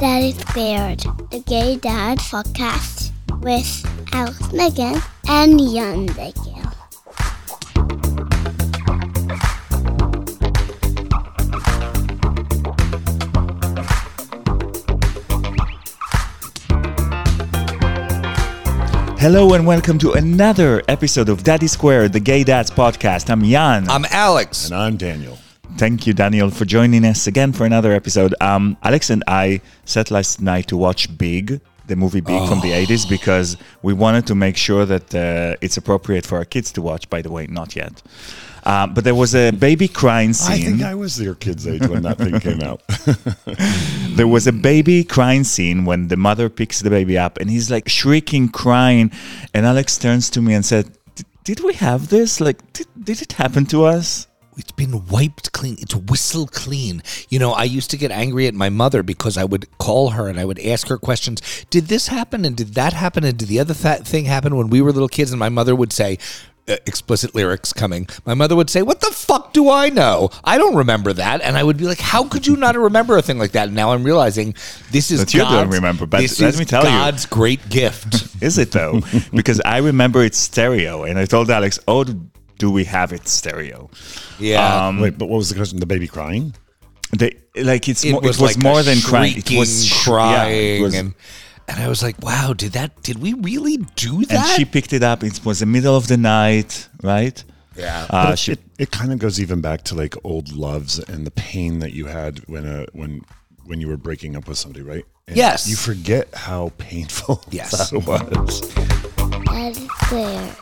Daddy Squared, the Gay Dad podcast with Alex Megan and Jan Degil. Hello and welcome to another episode of Daddy Squared, the Gay Dads podcast. I'm Jan. I'm Alex. And I'm Daniel. Thank you, Daniel, for joining us again for another episode. Alex and I sat last night to watch Big, the movie Big from the 80s, because we wanted to make sure that it's appropriate for our kids to watch. By the way, not yet. But there was a baby crying scene. I think I was your kid's age when that thing came out. There was a baby crying scene when the mother picks the baby up and he's like shrieking, crying. And Alex turns to me and said, did we have this? Like, did it happen to us? It's been wiped clean. It's whistle clean. You know, I used to get angry at my mother because I would call her and I would ask her questions. Did this happen? And did that happen? And did the other thing happen when we were little kids? And my mother would say, explicit lyrics coming. My mother would say, what the fuck do I know? I don't remember that. And I would be like, how could you not remember a thing like that? And now I'm realizing this is that you don't remember, but let me tell you, God's great gift. Is it though? Because I remember it's stereo. And I told Alex, do we have it stereo? Yeah. Wait, but what was the question? The baby crying? It was more than crying. It was crying. Yeah, and I was like, wow, did we really do that? And she picked it up. It was the middle of the night, right? Yeah. It kind of goes even back to like old loves and the pain that you had when you were breaking up with somebody, right? And yes. You forget how painful that was. That is clear.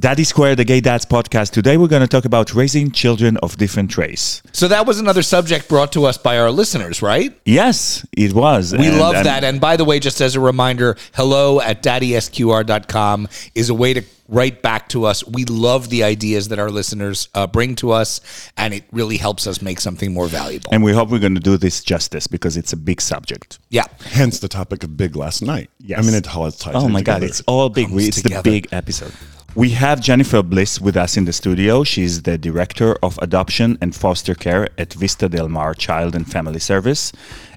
Daddy Squared, the Gay Dads podcast. Today we're going to talk about raising children of different race. So that was another subject brought to us by our listeners, right? Yes, it was. We love that. And by the way, just as a reminder, hello@daddysqr.com is a way to write back to us. We love the ideas that our listeners bring to us, and it really helps us make something more valuable. And we hope we're going to do this justice because it's a big subject. Yeah. Hence the topic of Big last night. Yes. I mean, it all ties together. Oh my God, it's all big. It's the big episode. We have Jennifer Bliss with us in the studio. She's the Director of Adoption and Foster Care at Vista Del Mar Child and Family Service.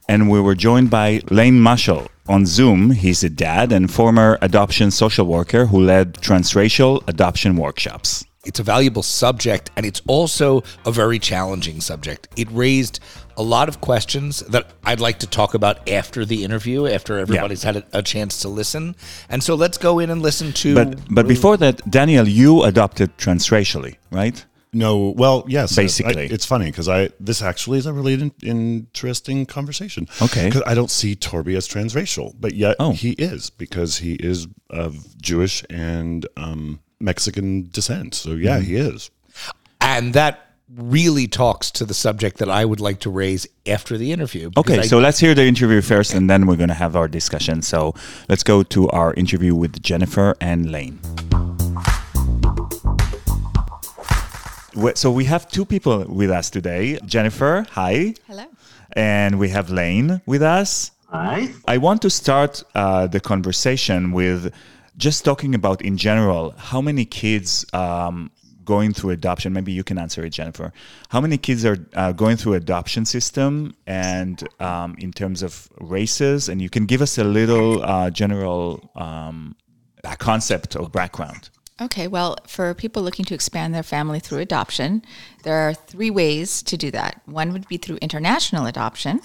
And we were joined by Lane Marshall on Zoom. He's a dad and former adoption social worker who led transracial adoption workshops. It's a valuable subject, and it's also a very challenging subject. It raised a lot of questions that I'd like to talk about after the interview, after everybody's had a chance to listen. And so let's go in and listen to... But before that, Daniel, you adopted transracially, right? No, well, yes. Basically. It's funny, because this actually is a really interesting conversation. Okay. Because I don't see Torby as transracial, but yet he is, because he is of Jewish and... Mexican descent. So yeah, he is. And that really talks to the subject that I would like to raise after the interview. Okay, so let's hear the interview first and then we're going to have our discussion. So let's go to our interview with Jennifer and Lane. So we have two people with us today. Jennifer, hi. Hello. And we have Lane with us. Hi. I want to start the conversation with just talking about, in general, how many kids going through adoption, maybe you can answer it, Jennifer, how many kids are going through adoption system and in terms of races? And you can give us a little general concept or background. Okay, well, for people looking to expand their family through adoption, there are three ways to do that. One would be through international adoption.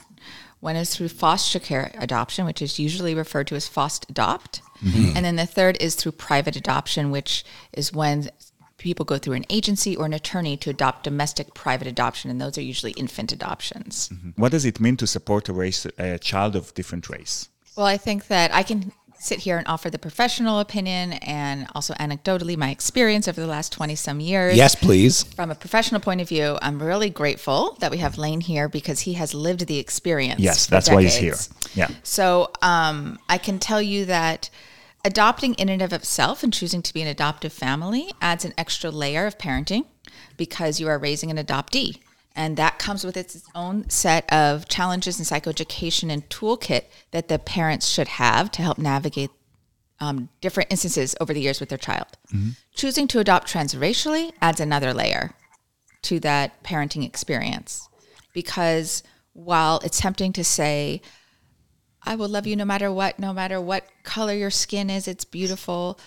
One is through foster care adoption, which is usually referred to as FostAdopt. Mm-hmm. And then the third is through private adoption, which is when people go through an agency or an attorney to adopt domestic private adoption. And those are usually infant adoptions. Mm-hmm. What does it mean to support a child of different race? Well, I think that I can sit here and offer the professional opinion and also anecdotally my experience over the last 20-some years. Yes, please. From a professional point of view, I'm really grateful that we have Lane here because he has lived the experience. Yes, that's why he's here. Yeah. So I can tell you that adopting in and of itself and choosing to be an adoptive family adds an extra layer of parenting because you are raising an adoptee. And that comes with its own set of challenges and psychoeducation and toolkit that the parents should have to help navigate different instances over the years with their child. Mm-hmm. Choosing to adopt transracially adds another layer to that parenting experience because while it's tempting to say, I will love you no matter what, no matter what color your skin is, it's beautiful.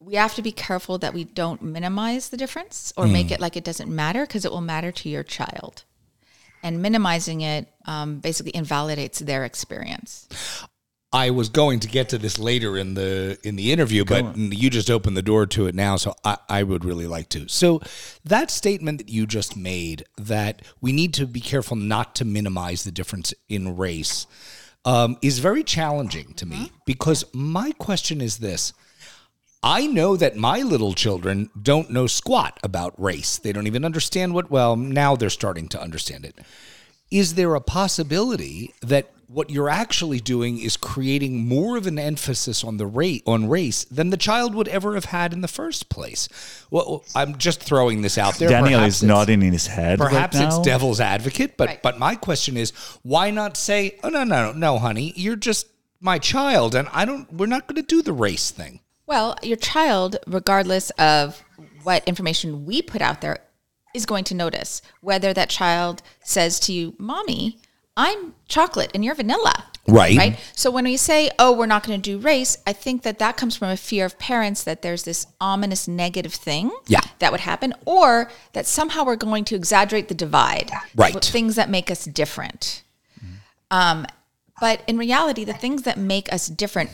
We have to be careful that we don't minimize the difference or make it like it doesn't matter, because it will matter to your child. And minimizing it basically invalidates their experience. I was going to get to this later in the interview, but you just opened the door to it now, so I would really like to. So that statement that you just made, that we need to be careful not to minimize the difference in race, is very challenging to me, because my question is this. I know that my little children don't know squat about race. They don't even understand now they're starting to understand it. Is there a possibility that what you're actually doing is creating more of an emphasis on race than the child would ever have had in the first place? Well, I'm just throwing this out there. Daniel is nodding in his head. Perhaps right now. It's devil's advocate, but right. But my question is, why not say, oh no, honey, you're just my child, and we're not going to do the race thing. Well, your child, regardless of what information we put out there, is going to notice whether that child says to you, Mommy, I'm chocolate and you're vanilla. Right. So when we say, oh, we're not going to do race, I think that comes from a fear of parents that there's this ominous negative thing that would happen, or that somehow we're going to exaggerate the divide. Right. Things that make us different. But in reality, the things that make us different,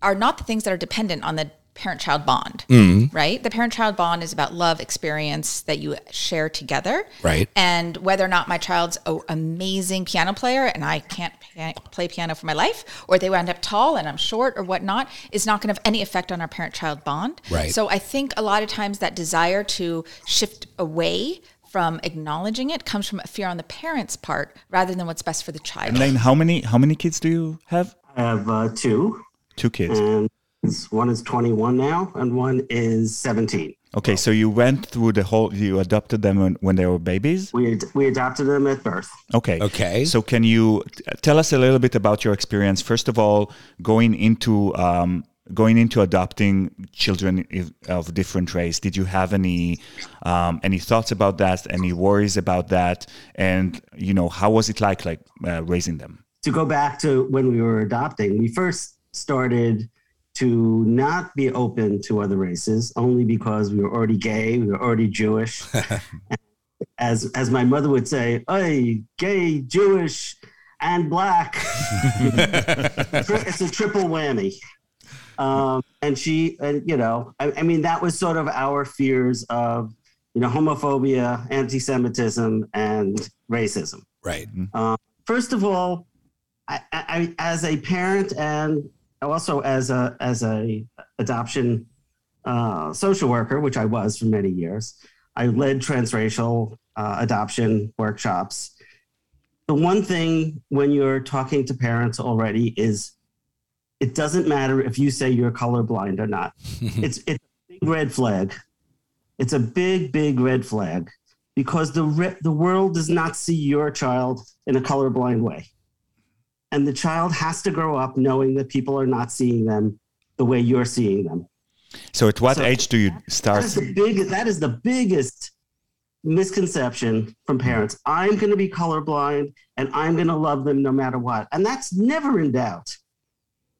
are not the things that are dependent on the parent-child bond, right? The parent-child bond is about love, experience that you share together. Right. And whether or not my child's an amazing piano player and I can't play piano for my life, or they wound up tall and I'm short or whatnot, is not going to have any effect on our parent-child bond. Right. So I think a lot of times that desire to shift away from acknowledging it comes from a fear on the parent's part rather than what's best for the child. And Lane, how many kids do you have? I have two. Two kids. And one is 21 now, and one is 17. Okay, so you went through you adopted them when they were babies? We adopted them at birth. Okay. So can you tell us a little bit about your experience? First of all, going into adopting children of different race, did you have any thoughts about that? Any worries about that? And how was it like raising them? To go back to when we were adopting, we first started to not be open to other races, only because we were already gay, we were already Jewish. As my mother would say, "Hey, gay, Jewish, and black." It's a triple whammy. And that was sort of our fears of, homophobia, anti-Semitism, and racism. Right. First of all, I as a parent and also as a adoption social worker, which I was for many years, I led transracial adoption workshops. The one thing when you're talking to parents already is, it doesn't matter if you say you're colorblind or not. It's a big red flag. It's a big, big red flag, because the world does not see your child in a colorblind way. And the child has to grow up knowing that people are not seeing them the way you're seeing them. So at what age do you start? That is the biggest misconception from parents. I'm going to be colorblind and I'm going to love them no matter what. And that's never in doubt.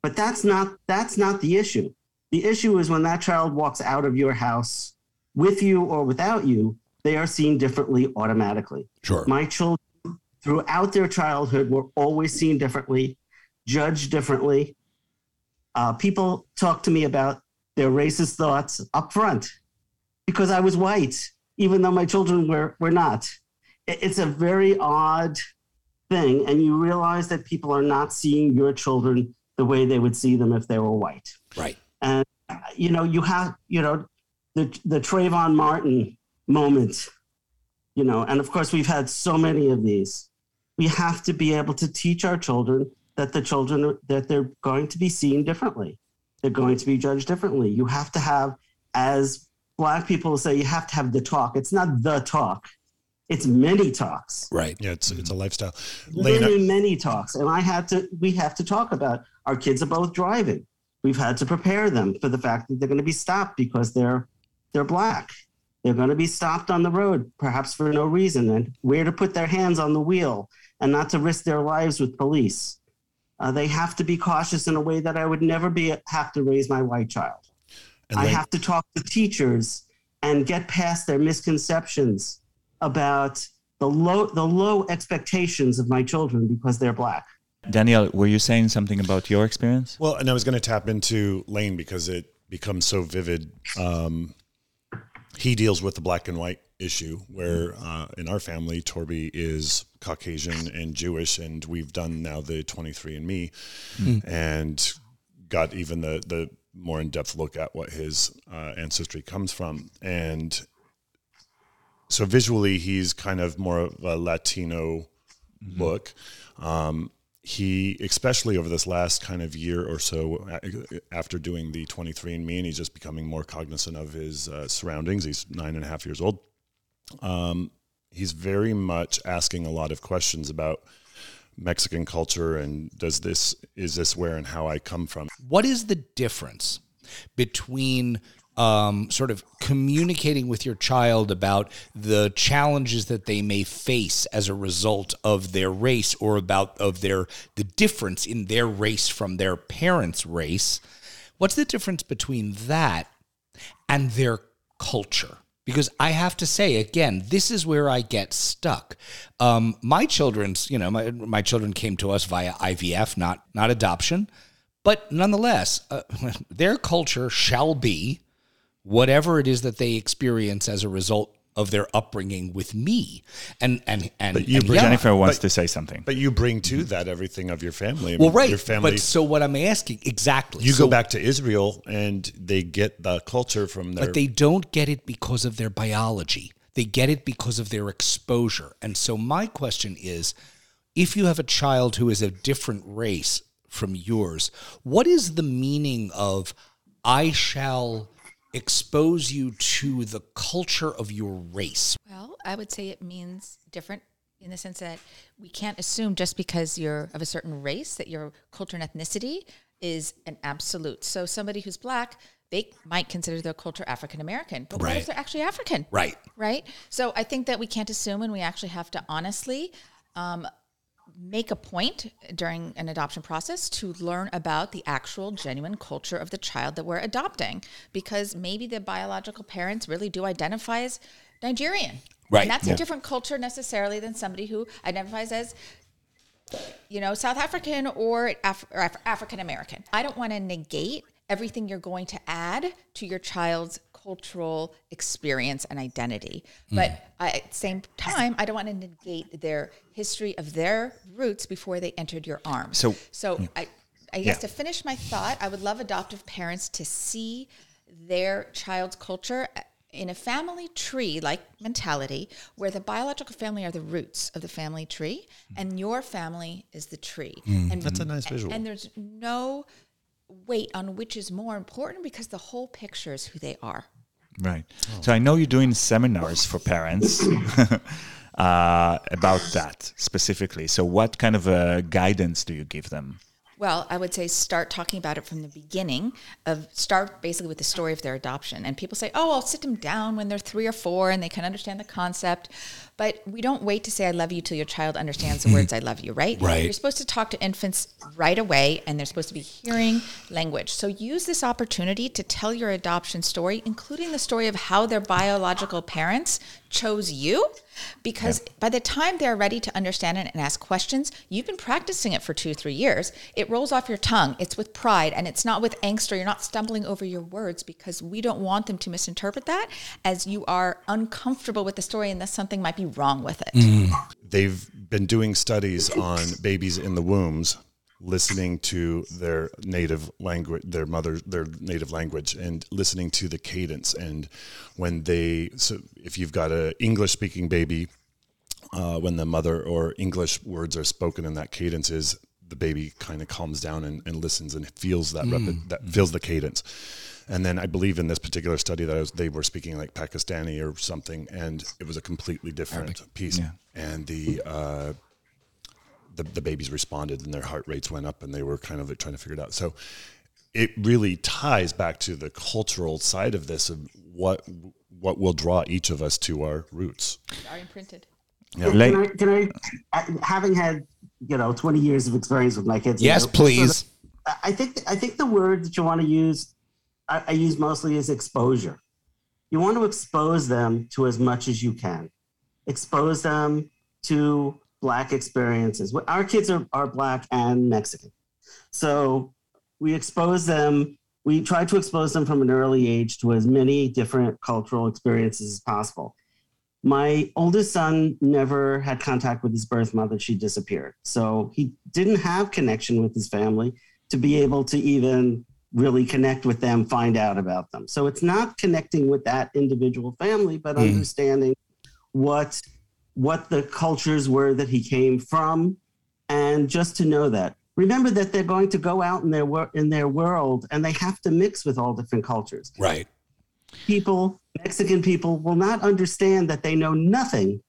But that's not the issue. The issue is when that child walks out of your house with you or without you, they are seen differently automatically. Sure. My children, throughout their childhood, were always seen differently, judged differently. People talked to me about their racist thoughts up front because I was white, even though my children were not. It's a very odd thing, and you realize that people are not seeing your children the way they would see them if they were white. Right. And, you have, the Trayvon Martin moment, and of course we've had so many of these. We have to be able to teach our children that they're going to be seen differently. They're going to be judged differently. You have to have, as Black people say, you have to have the talk. It's not the talk. It's many talks. Right. Yeah, it's a lifestyle. Many talks. And we have to talk about, our kids are both driving. We've had to prepare them for the fact that they're going to be stopped because they're Black. They're going to be stopped on the road, perhaps for no reason, and where to put their hands on the wheel and not to risk their lives with police. They have to be cautious in a way that I would never have to raise my white child. I have to talk to teachers and get past their misconceptions about the low expectations of my children because they're Black. Danielle, were you saying something about your experience? Well, and I was going to tap into Lane because it becomes so vivid. He deals with the black and white issue where in our family, Torby is Caucasian and Jewish, and we've done now the 23andMe and got even the more in-depth look at what his ancestry comes from. And so visually, he's kind of more of a Latino look. He, especially over this last kind of year or so after doing the 23andMe, and he's just becoming more cognizant of his surroundings. He's 9.5 years old. He's very much asking a lot of questions about Mexican culture and is this where and how I come from? What is the difference between sort of communicating with your child about the challenges that they may face as a result of their race or the difference in their race from their parents' race? What's the difference between that and their culture? Because I have to say, again, this is where I get stuck. My children's, my children came to us via IVF, not adoption, but nonetheless, their culture shall be whatever it is that they experience as a result of their upbringing with me. Jennifer wants to say something. But you bring to that everything of your family. Well, right. Your family, but so what I'm asking, exactly. You go back to Israel and they get the culture from there. But they don't get it because of their biology. They get it because of their exposure. And so my question is, if you have a child who is a different race from yours, what is the meaning of I shall expose you to the culture of your race? Well, I would say it means different in the sense that we can't assume just because you're of a certain race that your culture and ethnicity is an absolute. So somebody who's Black, they might consider their culture African-American, but what if they're actually African? Right. So I think that we can't assume, and we actually have to honestly make a point during an adoption process to learn about the actual genuine culture of the child that we're adopting, because maybe the biological parents really do identify as Nigerian. Right. And that's a different culture necessarily than somebody who identifies as, South African or African-American. I don't want to negate everything you're going to add to your child's cultural experience and identity. But at the same time, I don't want to negate their history of their roots before they entered your arms. So I guess to finish my thought, I would love adoptive parents to see their child's culture in a family tree-like mentality where the biological family are the roots of the family tree and your family is the tree. And that's a nice visual. And there's no weight on which is more important because the whole picture is who they are. Right. Oh. So I know you're doing seminars for parents about that specifically. So what kind of guidance do you give them? Well, I would say start talking about it from the beginning. Start basically with the story of their adoption. And people say, I'll sit them down when they're 3 or 4 and they can understand the concept. But we don't wait to say I love you till your child understands the words I love you, right? Right. You're supposed to talk to infants right away and they're supposed to be hearing language. So use this opportunity to tell your adoption story, including the story of how their biological parents chose you. Because by the time they're ready to understand it and ask questions, you've been practicing it for 2-3 years. It rolls off your tongue. It's with pride and it's not with angst, or you're not stumbling over your words, because we don't want them to misinterpret that as you are uncomfortable with the story and that something might be wrong with it. They've been doing studies on babies in the wombs listening to their native language, their native language, and listening to the cadence. And so if you've got an English speaking baby, when the mother or English words are spoken in that cadence, is the baby kind of calms down and listens and feels that feels the cadence. And then I believe in this particular study that they were speaking like Pakistani or something, and it was a completely different piece. Yeah. And the babies responded and their heart rates went up and they were kind of like trying to figure it out. So it really ties back to the cultural side of this, of what what will draw each of us to our roots. Are imprinted. Yeah. Can I, having had, 20 years of experience with my kids. Yes, please. Sort of, I think the word that you want to use, I use mostly is exposure. You want to expose them to as much as you can. Expose them to Black experiences. Our kids are Black and Mexican. So we expose them. We try to expose them from an early age to as many different cultural experiences as possible. My oldest son never had contact with his birth mother. She disappeared. So he didn't have connection with his family to be able to even really connect with them, find out about them. So it's not connecting with that individual family, but understanding what the cultures were that he came from, and just to know that. Remember that they're going to go out in their world, and they have to mix with all different cultures. Right. People, Mexican people, will not understand that they know nothing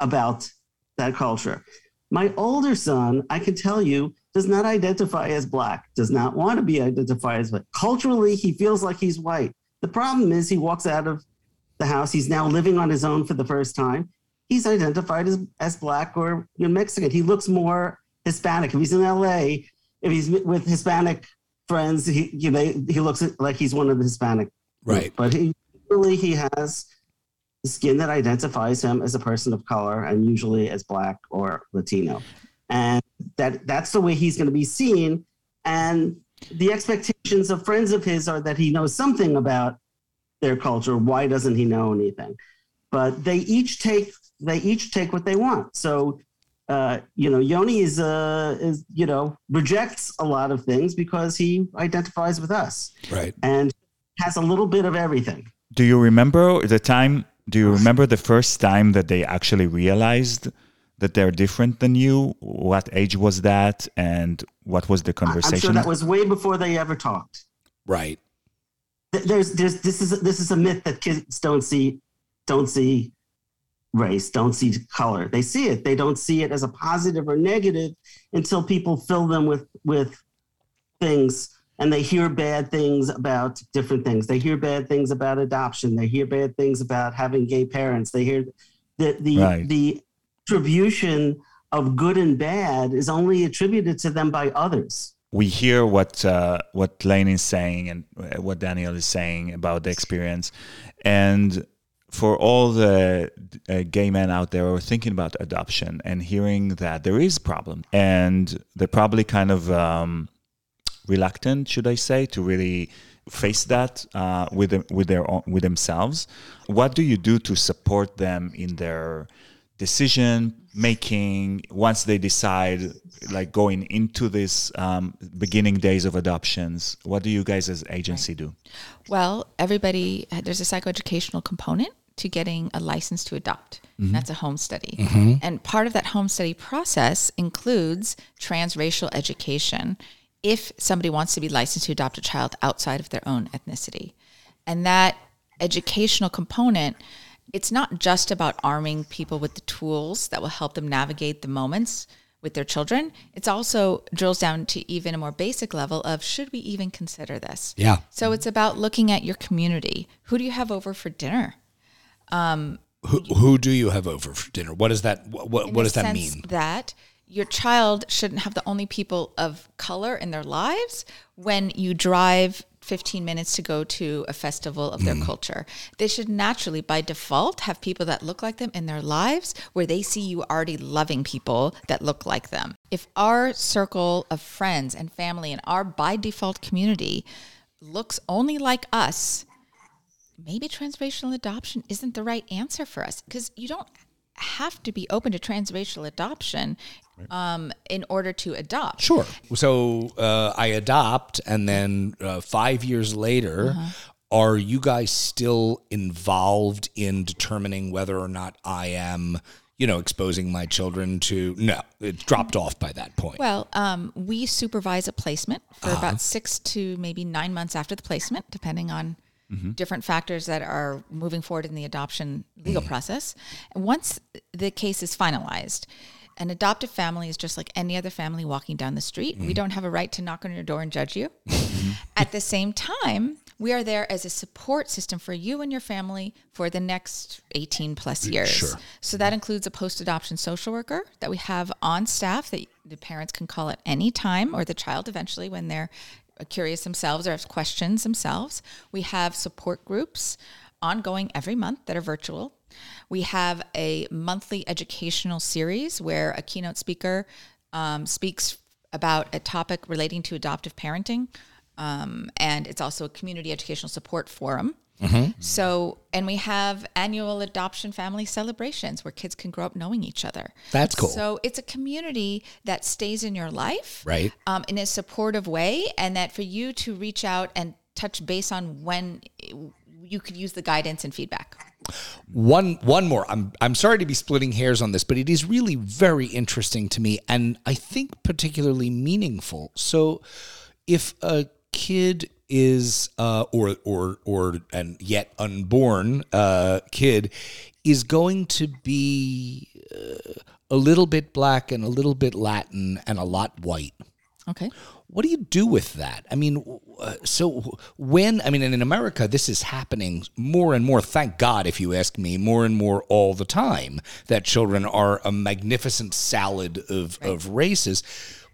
about that culture. My older son, I can tell you, does not identify as Black, does not want to be identified as Black. Culturally, he feels like he's white. The problem is he walks out of the house. He's now living on his own for the first time. He's identified as Black or Mexican. He looks more Hispanic. If he's in LA, if he's with Hispanic friends, he looks like he's one of the Hispanic. Right. But he has skin that identifies him as a person of color, and usually as Black or Latino. And that's the way he's going to be seen. And the expectations of friends of his are that he knows something about their culture. Why doesn't he know anything? But they each take what they want. So, Yoni is rejects a lot of things because he identifies with us. Right. And has a little bit of everything. Do you remember the first time that they actually realized that they're different than you? What age was that? And what was the conversation? I'm sure that was way before they ever talked. Right. This is a myth that kids don't see race, don't see color. They see it. They don't see it as a positive or negative until people fill them with things. And they hear bad things about different things. They hear bad things about adoption. They hear bad things about having gay parents. They hear the attribution of good and bad is only attributed to them by others. We hear what Lane is saying and what Daniel is saying about the experience. And for all the gay men out there who are thinking about adoption and hearing that there is a problem, and they're probably kind of... reluctant, should I say, to really face that with themselves. What do you do to support them in their decision making once they decide, like going into this beginning days of adoptions? What do you guys as agency do? Well, there's a psychoeducational component to getting a license to adopt. Mm-hmm. That's a home study. Mm-hmm. And part of that home study process includes transracial education, if somebody wants to be licensed to adopt a child outside of their own ethnicity. And that educational component, it's not just about arming people with the tools that will help them navigate the moments with their children. It's also drills down to even a more basic level of, should we even consider this? Yeah. So it's about looking at your community. Who do you have over for dinner? Who do you have over for dinner? What does that, what does that mean? That your child shouldn't have the only people of color in their lives when you drive 15 minutes to go to a festival of their culture. They should naturally, by default, have people that look like them in their lives, where they see you already loving people that look like them. If our circle of friends and family and our by default community looks only like us, maybe transracial adoption isn't the right answer for us, because you don't have to be open to transracial adoption in order to adopt. Sure. So I adopt, and then 5 years later, are you guys still involved in determining whether or not I am, exposing my children to... No, it's dropped off by that point. Well, we supervise a placement for about 6 to maybe 9 months after the placement, depending on... Mm-hmm. different factors that are moving forward in the adoption legal process. And once the case is finalized, an adoptive family is just like any other family walking down the street. We don't have a right to knock on your door and judge you. At the same time, We are there as a support system for you and your family for the next 18 plus years. Sure. So that includes a post-adoption social worker that we have on staff that the parents can call at any time, or the child eventually when they're curious themselves or have questions themselves. We have support groups ongoing every month that are virtual. We have a monthly educational series where a keynote speaker speaks about a topic relating to adoptive parenting. And it's also a community educational support forum. Mm-hmm. So, and we have annual adoption family celebrations where kids can grow up knowing each other. That's cool. So it's a community that stays in your life, right? In a supportive way, and that for you to reach out and touch base on when you could use the guidance and feedback. One more. I'm sorry to be splitting hairs on this, but it is really very interesting to me, and I think particularly meaningful. So, if a kid is and yet unborn kid is going to be a little bit black and a little bit Latin and a lot white. Okay. What do you do with that? I mean, in America, this is happening more and more, thank God, if you ask me, more and more all the time, that children are a magnificent salad of races.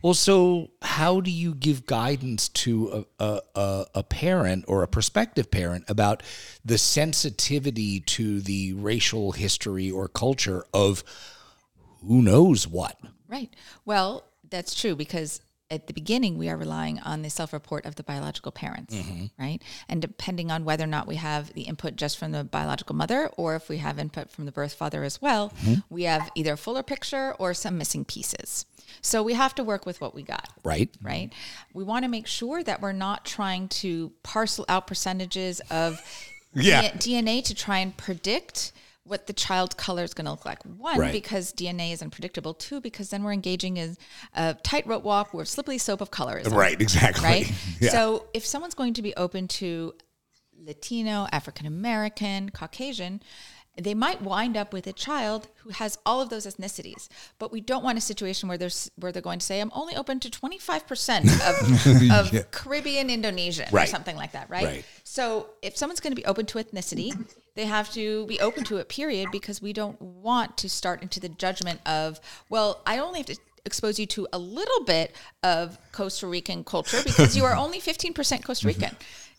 Well, so how do you give guidance to a parent or a prospective parent about the sensitivity to the racial history or culture of who knows what? Right. Well, that's true, because at the beginning, we are relying on the self-report of the biological parents, mm-hmm. right? And depending on whether or not we have the input just from the biological mother, or if we have input from the birth father as well, mm-hmm. we have either a fuller picture or some missing pieces. So we have to work with what we got. Right. Right. We want to make sure that we're not trying to parcel out percentages of DNA to try and predict what the child color is going to look like. One, because DNA is unpredictable. Two, because then we're engaging in a tightrope walk where slippery soap of colorism. Right, exactly. Right? Yeah. So if someone's going to be open to Latino, African-American, Caucasian, they might wind up with a child who has all of those ethnicities, but we don't want a situation where they're going to say, I'm only open to 25% of Caribbean Indonesian or something like that, right? So if someone's going to be open to ethnicity, they have to be open to it, period, because we don't want to start into the judgment of, well, I only have to expose you to a little bit of Costa Rican culture because you are only 15% Costa Rican.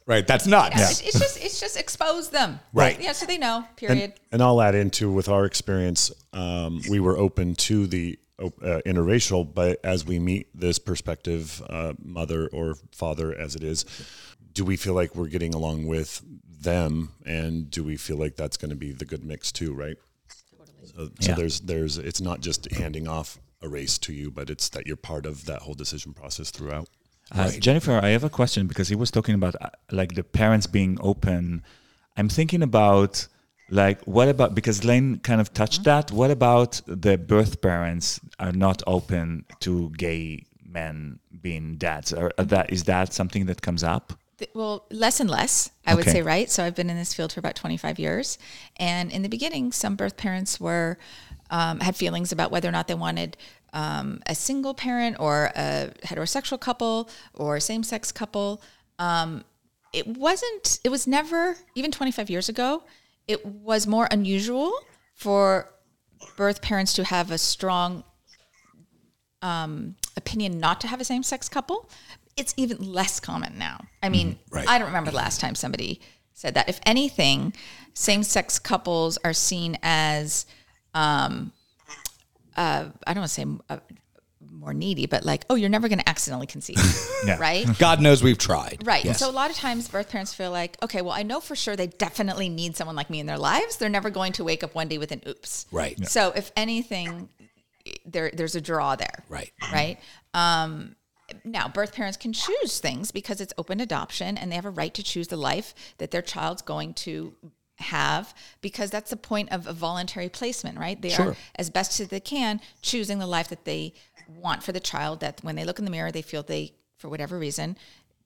Right, that's not. Yeah. It's just expose them. Right. Yeah, so they know, period. And I'll add into, with our experience, we were open to the interracial, but as we meet this prospective mother or father as it is, do we feel like we're getting along with them? And do we feel like that's going to be the good mix too, right? Totally. So there's it's not just handing off a race to you, but it's that you're part of that whole decision process throughout. Jennifer, I have a question, because he was talking about like the parents being open. I'm thinking about because Lane kind of touched that. What about the birth parents are not open to gay men being dads? Is that something that comes up? Well, less and less, I would say, right? So I've been in this field for about 25 years. And in the beginning, some birth parents were had feelings about whether or not they wanted a single parent or a heterosexual couple or a same-sex couple. It was never, even 25 years ago, it was more unusual for birth parents to have a strong opinion not to have a same-sex couple. It's even less common now. I mean, I don't remember the last time somebody said that. If anything, same-sex couples are seen as, I don't want to say more needy, but like, oh, you're never going to accidentally conceive, right? God knows we've tried. Right. Yes. So a lot of times birth parents feel like, okay, well, I know for sure they definitely need someone like me in their lives. They're never going to wake up one day with an oops. Right. Yeah. So if anything, there's a draw there. Right. Right. Now, birth parents can choose things because it's open adoption and they have a right to choose the life that their child's going to have, because that's the point of a voluntary placement, right? They are, as best as they can, choosing the life that they want for the child that when they look in the mirror, they feel they, for whatever reason,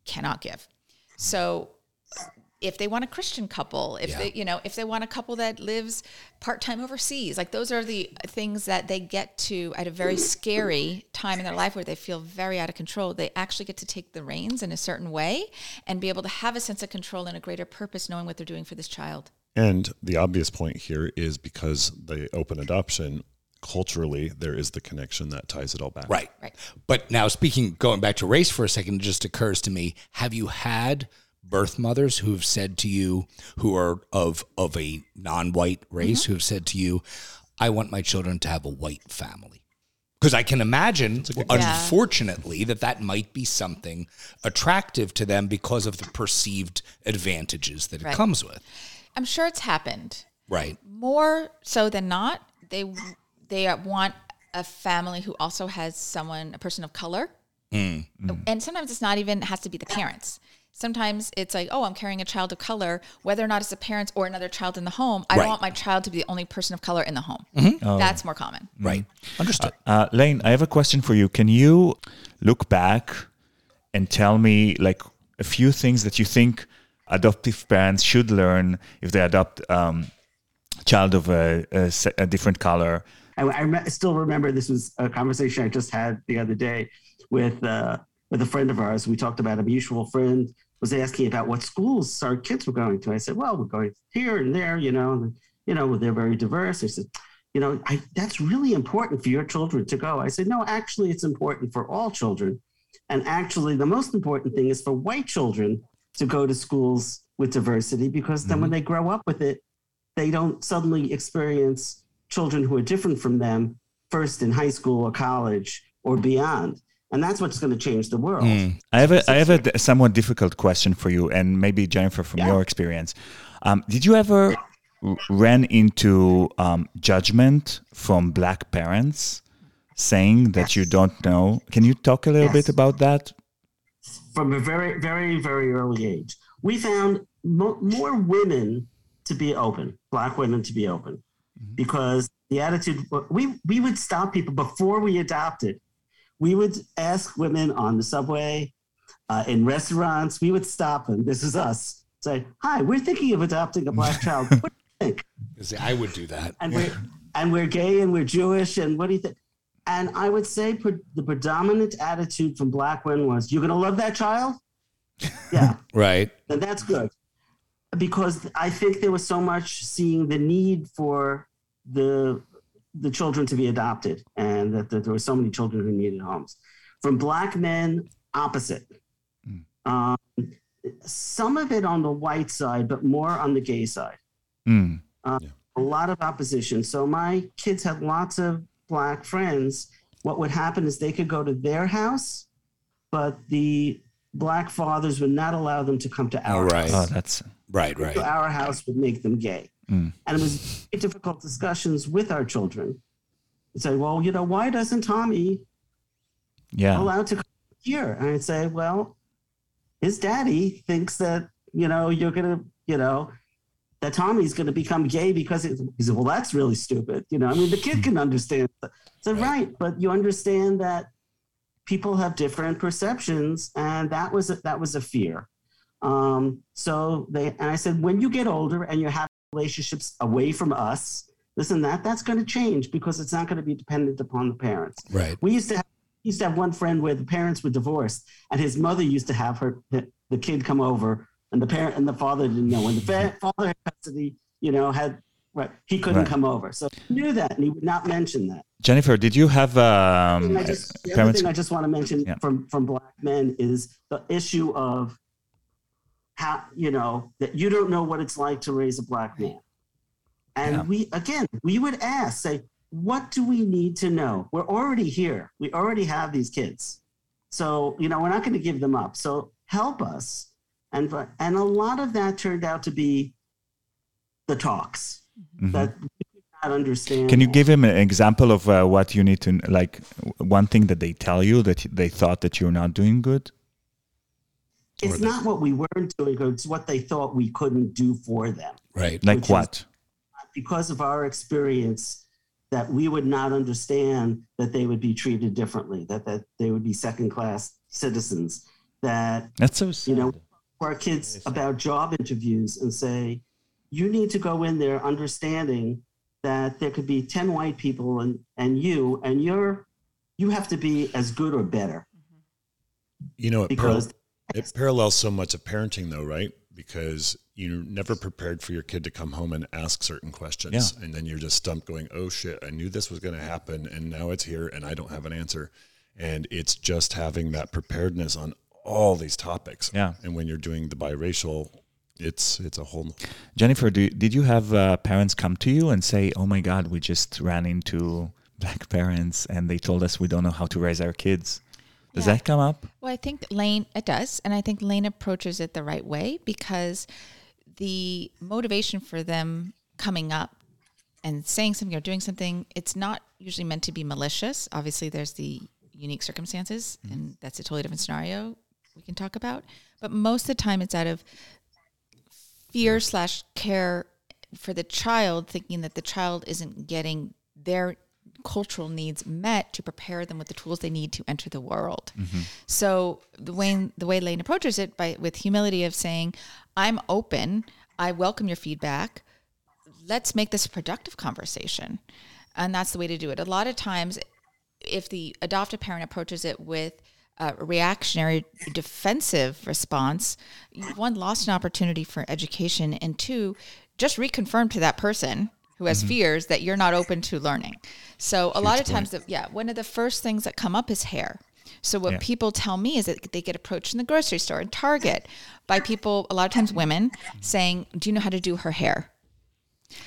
cannot give. So if they want a Christian couple, if they, you know, if they want a couple that lives part-time overseas, like those are the things that they get to at a very scary time in their life where they feel very out of control. They actually get to take the reins in a certain way and be able to have a sense of control and a greater purpose knowing what they're doing for this child. And the obvious point here is because the open adoption, culturally, there is the connection that ties it all back. Right. Right. But now speaking, going back to race for a second, it just occurs to me, have you had birth mothers who've said to you, who are of a non-white race, who've said to you, I want my children to have a white family? Because I can imagine, unfortunately, that might be something attractive to them because of the perceived advantages that it comes with. I'm sure it's happened. Right. More so than not, they want a family who also has someone, a person of color. And sometimes it's not even, has to be the parents. Sometimes it's like, oh, I'm carrying a child of color, whether or not it's the parents or another child in the home. I don't want my child to be the only person of color in the home. That's more common. Right. Understood. Lane, I have a question for you. Can you look back and tell me like a few things that you think adoptive parents should learn if they adopt a child of a different color? I still remember, this was a conversation I just had the other day with a friend of ours. We talked about a mutual friend was asking about what schools our kids were going to. I said, well, we're going here and there, you know, they're very diverse. I said, you know, that's really important for your children to go. I said, no, actually, it's important for all children. And actually, the most important thing is for white children to go to schools with diversity, because then when they grow up with it, they don't suddenly experience children who are different from them first in high school or college or beyond. And that's what's going to change the world. I have a somewhat difficult question for you, and maybe Jennifer, from your experience, did you ever ran into judgment from Black parents saying that you don't know? Can you talk a little bit about that? From a very, very, very early age, we found more women to be open, Black women to be open, because the attitude, we would stop people before we adopted. We would ask women on the subway, in restaurants. We would stop them. This is us. Say, hi, we're thinking of adopting a Black child. What do you think? I would do that. And we're gay and we're Jewish. And what do you think? And I would say the predominant attitude from Black women was, you're going to love that child? Yeah. Right. And that's good. Because I think there was so much seeing the need for the children to be adopted, and that there were so many children who needed homes. From Black men, opposite. Some of it on the white side, but more on the gay side. A lot of opposition. So my kids had lots of Black friends. What would happen is they could go to their house, but the Black fathers would not allow them to come to our house. Oh, that's right. So our house would make them gay. And it was very difficult discussions with our children. I'd say, well, you know, why doesn't Tommy allowed to come here? And I'd say, well, his daddy thinks that, you know, you're going to, you know, that Tommy's going to become gay because he said, well, that's really stupid. You know, I mean, the kid can understand. I said, right, but you understand that people have different perceptions, and that was a fear. And I said, when you get older and you're happy, relationships away from us, this and that's going to change, because it's not going to be dependent upon the parents. Right. We used to have one friend where the parents were divorced, and his mother used to have the kid come over, and the parent and the father didn't know. When the father had custody, you know, he couldn't come over, so he knew that, and he would not mention that. Jennifer, did you have I just want to mention from Black men is the issue of how, you know, that you don't know what it's like to raise a Black man. And we would ask, say, what do we need to know? We're already here. We already have these kids. So, you know, we're not going to give them up. So help us. And a lot of that turned out to be the talks that we did not understand. Can you give him an example of what you need to, like, one thing that they tell you that they thought that you're not doing good? It's not what we weren't doing, it's what they thought we couldn't do for them. Right. Like what? Because of our experience, that we would not understand that they would be treated differently, that they would be second-class citizens. That's so sad. You know, our kids about job interviews and say, you need to go in there understanding that there could be 10 white people and you have to be as good or better. You know, it parallels so much of parenting though, right? Because you're never prepared for your kid to come home and ask certain questions. Yeah. And then you're just stumped going, oh shit, I knew this was going to happen and now it's here and I don't have an answer. And it's just having that preparedness on all these topics. Yeah. And when you're doing the biracial, it's a whole. Jennifer, did you have parents come to you and say, oh my God, we just ran into black parents and they told us we don't know how to raise our kids? Does that come up? Well, I think it does. And I think Lane approaches it the right way because the motivation for them coming up and saying something or doing something, it's not usually meant to be malicious. Obviously, there's the unique circumstances, and that's a totally different scenario we can talk about. But most of the time, it's out of fear / care for the child, thinking that the child isn't getting their cultural needs met to prepare them with the tools they need to enter the world. Mm-hmm. So the way Lane approaches it with humility of saying, I'm open, I welcome your feedback, let's make this a productive conversation. And that's the way to do it. A lot of times, if the adoptive parent approaches it with a reactionary, defensive response, one, lost an opportunity for education, and two, just reconfirmed to that person who has fears that you're not open to learning. So a lot of times, one of the first things that come up is hair. So what people tell me is that they get approached in the grocery store and Target by people, a lot of times women, saying, do you know how to do her hair?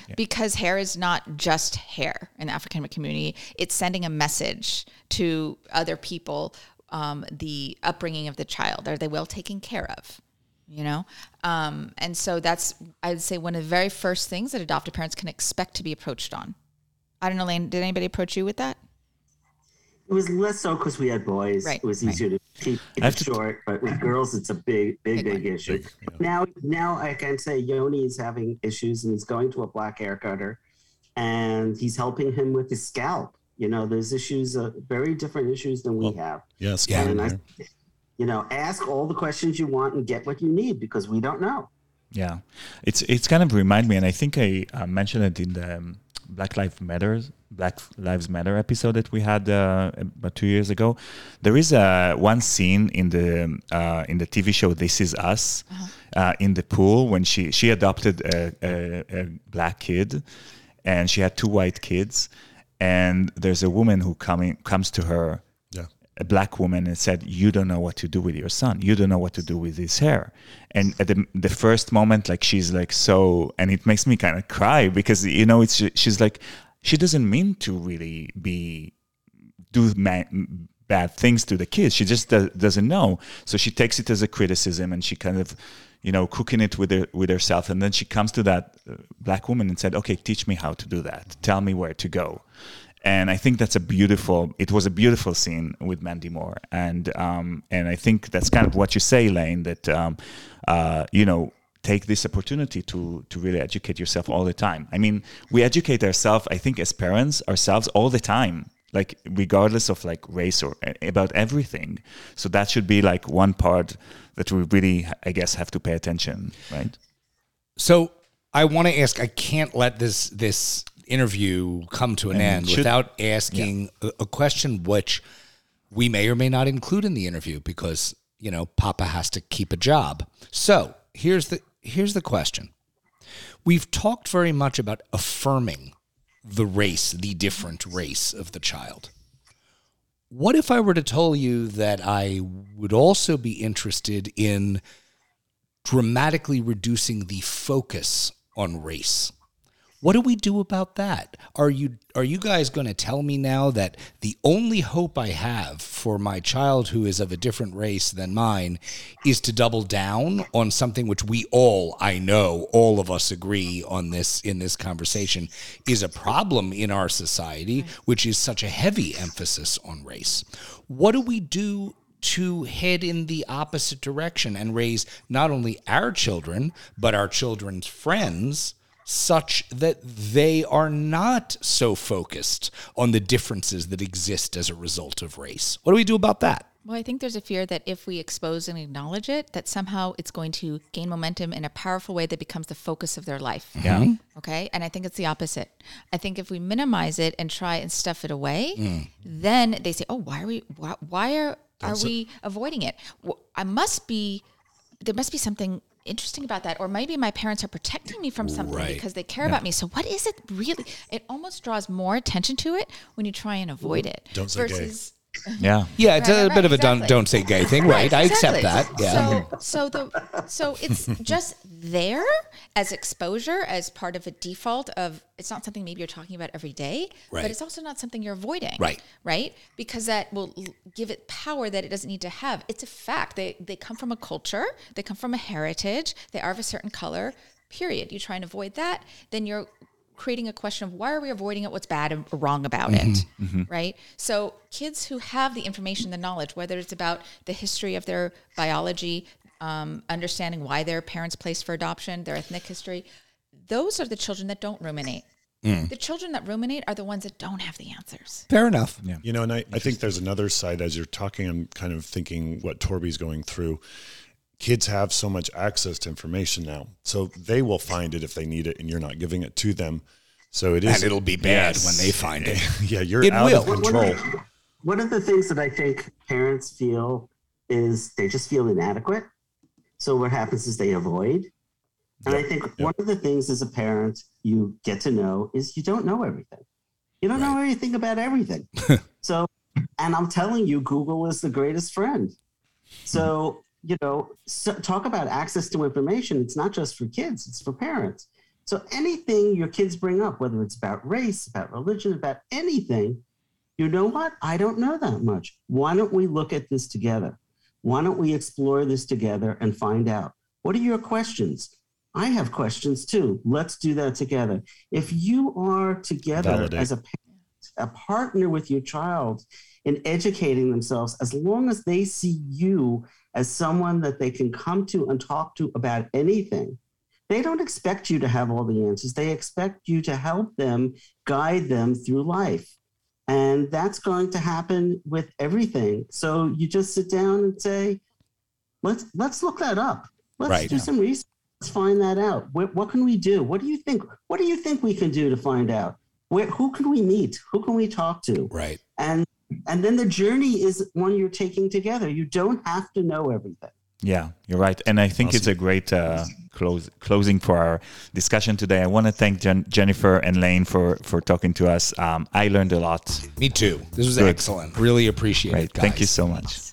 Yeah. Because hair is not just hair in the African American community. It's sending a message to other people, the upbringing of the child. Are they well taken care of? You know? And so that's, I would say, one of the very first things that adoptive parents can expect to be approached on. I don't know, Lane, did anybody approach you with that? It was less so because we had boys. Right, it was easier to keep it short, but with girls, it's a big issue. Now I can say Yoni is having issues and he's going to a black hair cutter and he's helping him with his scalp. You know, there's issues, very different issues than we have. Yes. You know, ask all the questions you want and get what you need because we don't know. Yeah, it's kind of remind me, and I think I mentioned it in the Black Lives Matter episode that we had about 2 years ago. There is one scene in the TV show This Is Us in the pool when she adopted a black kid, and she had two white kids, and there's a woman who comes to her. A black woman and said, you don't know what to do with your son. You don't know what to do with his hair. And at the first moment, like she's like, so, and it makes me kind of cry because, you know, she's like, she doesn't mean to really do bad things to the kids. She just doesn't know. So she takes it as a criticism and she kind of, you know, cooking it with herself. And then she comes to that black woman and said, okay, teach me how to do that. Tell me where to go. And I think it was a beautiful scene with Mandy Moore. And I think that's kind of what you say, Lane, that, you know, take this opportunity to really educate yourself all the time. I mean, we educate ourselves, I think, as parents, ourselves all the time, like regardless of like race or about everything. So that should be like one part that we really, I guess, have to pay attention, right? So I want to ask, I can't let this interview come to an end without asking a question which we may or may not include in the interview because, you know, Papa has to keep a job. So here's the question. We've talked very much about affirming the race, the different race of the child. What if I were to tell you that I would also be interested in dramatically reducing the focus on race? What do we do about that? Are you guys going to tell me now that the only hope I have for my child who is of a different race than mine is to double down on something which all of us agree on this in this conversation is a problem in our society, which is such a heavy emphasis on race? What do we do to head in the opposite direction and raise not only our children, but our children's friends such that they are not so focused on the differences that exist as a result of race? What do we do about that? Well, I think there's a fear that if we expose and acknowledge it, that somehow it's going to gain momentum in a powerful way that becomes the focus of their life. Yeah. Mm-hmm. Okay. And I think it's the opposite. I think if we minimize it and try and stuff it away, then they say, oh, why are we avoiding it? Well, there must be something interesting about that, or maybe my parents are protecting me from something because they care about me. So what is it really? It almost draws more attention to it when you try and avoid it. Don't say gay. Yeah. Yeah, it's a bit of a don't say gay thing, right? Exactly. I accept that. Yeah. So it's just there as exposure, as part of a default of, it's not something maybe you're talking about every day, but it's also not something you're avoiding. Right. Right? Because that will give it power that it doesn't need to have. It's a fact. They come from a culture, they come from a heritage, they are of a certain color, period. You try and avoid that, then you're creating a question of why are we avoiding it, what's bad and wrong about it, right? So kids who have the information, the knowledge, whether it's about the history of their biology, understanding why their parents placed for adoption, their ethnic history, those are the children that don't ruminate. The children that ruminate are the ones that don't have the answers. Fair enough. Yeah. You know, and I think there's another side as you're talking, I'm kind of thinking what Torby's going through. Kids have so much access to information now, so they will find it if they need it, and you're not giving it to them. So it is, and it'll be bad when they find it. Yeah, you're out of control. One of the things that I think parents feel is they just feel inadequate. So what happens is they avoid. And I think one of the things as a parent you get to know is you don't know everything. You don't know anything about everything. So, and I'm telling you, Google is the greatest friend. So. You know, so talk about access to information. It's not just for kids, it's for parents. So anything your kids bring up, whether it's about race, about religion, about anything, you know what? I don't know that much. Why don't we look at this together? Why don't we explore this together and find out? What are your questions? I have questions too. Let's do that together. If you are together as a parent, a partner with your child in educating themselves, as long as they see you as someone that they can come to and talk to about anything. They don't expect you to have all the answers. They expect you to help them, guide them through life. And that's going to happen with everything. So you just sit down and say, let's look that up. Let's do some research. Let's find that out. What can we do? What do you think? What do you think we can do to find out? Who can we meet? Who can we talk to? Right. And then the journey is one you're taking together. You don't have to know everything. Yeah, you're right. And I think it's a great closing for our discussion today. I want to thank Jennifer and Lane for talking to us. I learned a lot. Me too. This was excellent. Really appreciate it, guys. Thank you so much.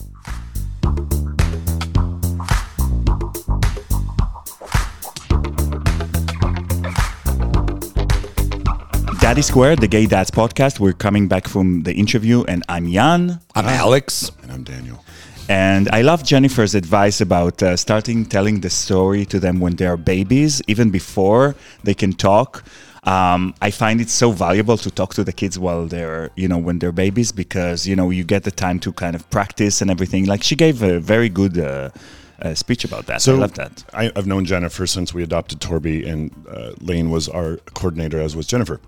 Daddy Squared, the Gay Dads podcast. We're coming back from the interview, and I'm Jan. I'm Alex. And I'm Daniel. And I love Jennifer's advice about starting telling the story to them when they are babies, even before they can talk. I find it so valuable to talk to the kids while they're, when they're babies, because, you get the time to kind of practice and everything. Like, she gave a very good speech about that. So I love that. I've known Jennifer since we adopted Torby, and Lane was our coordinator, as was Jennifer.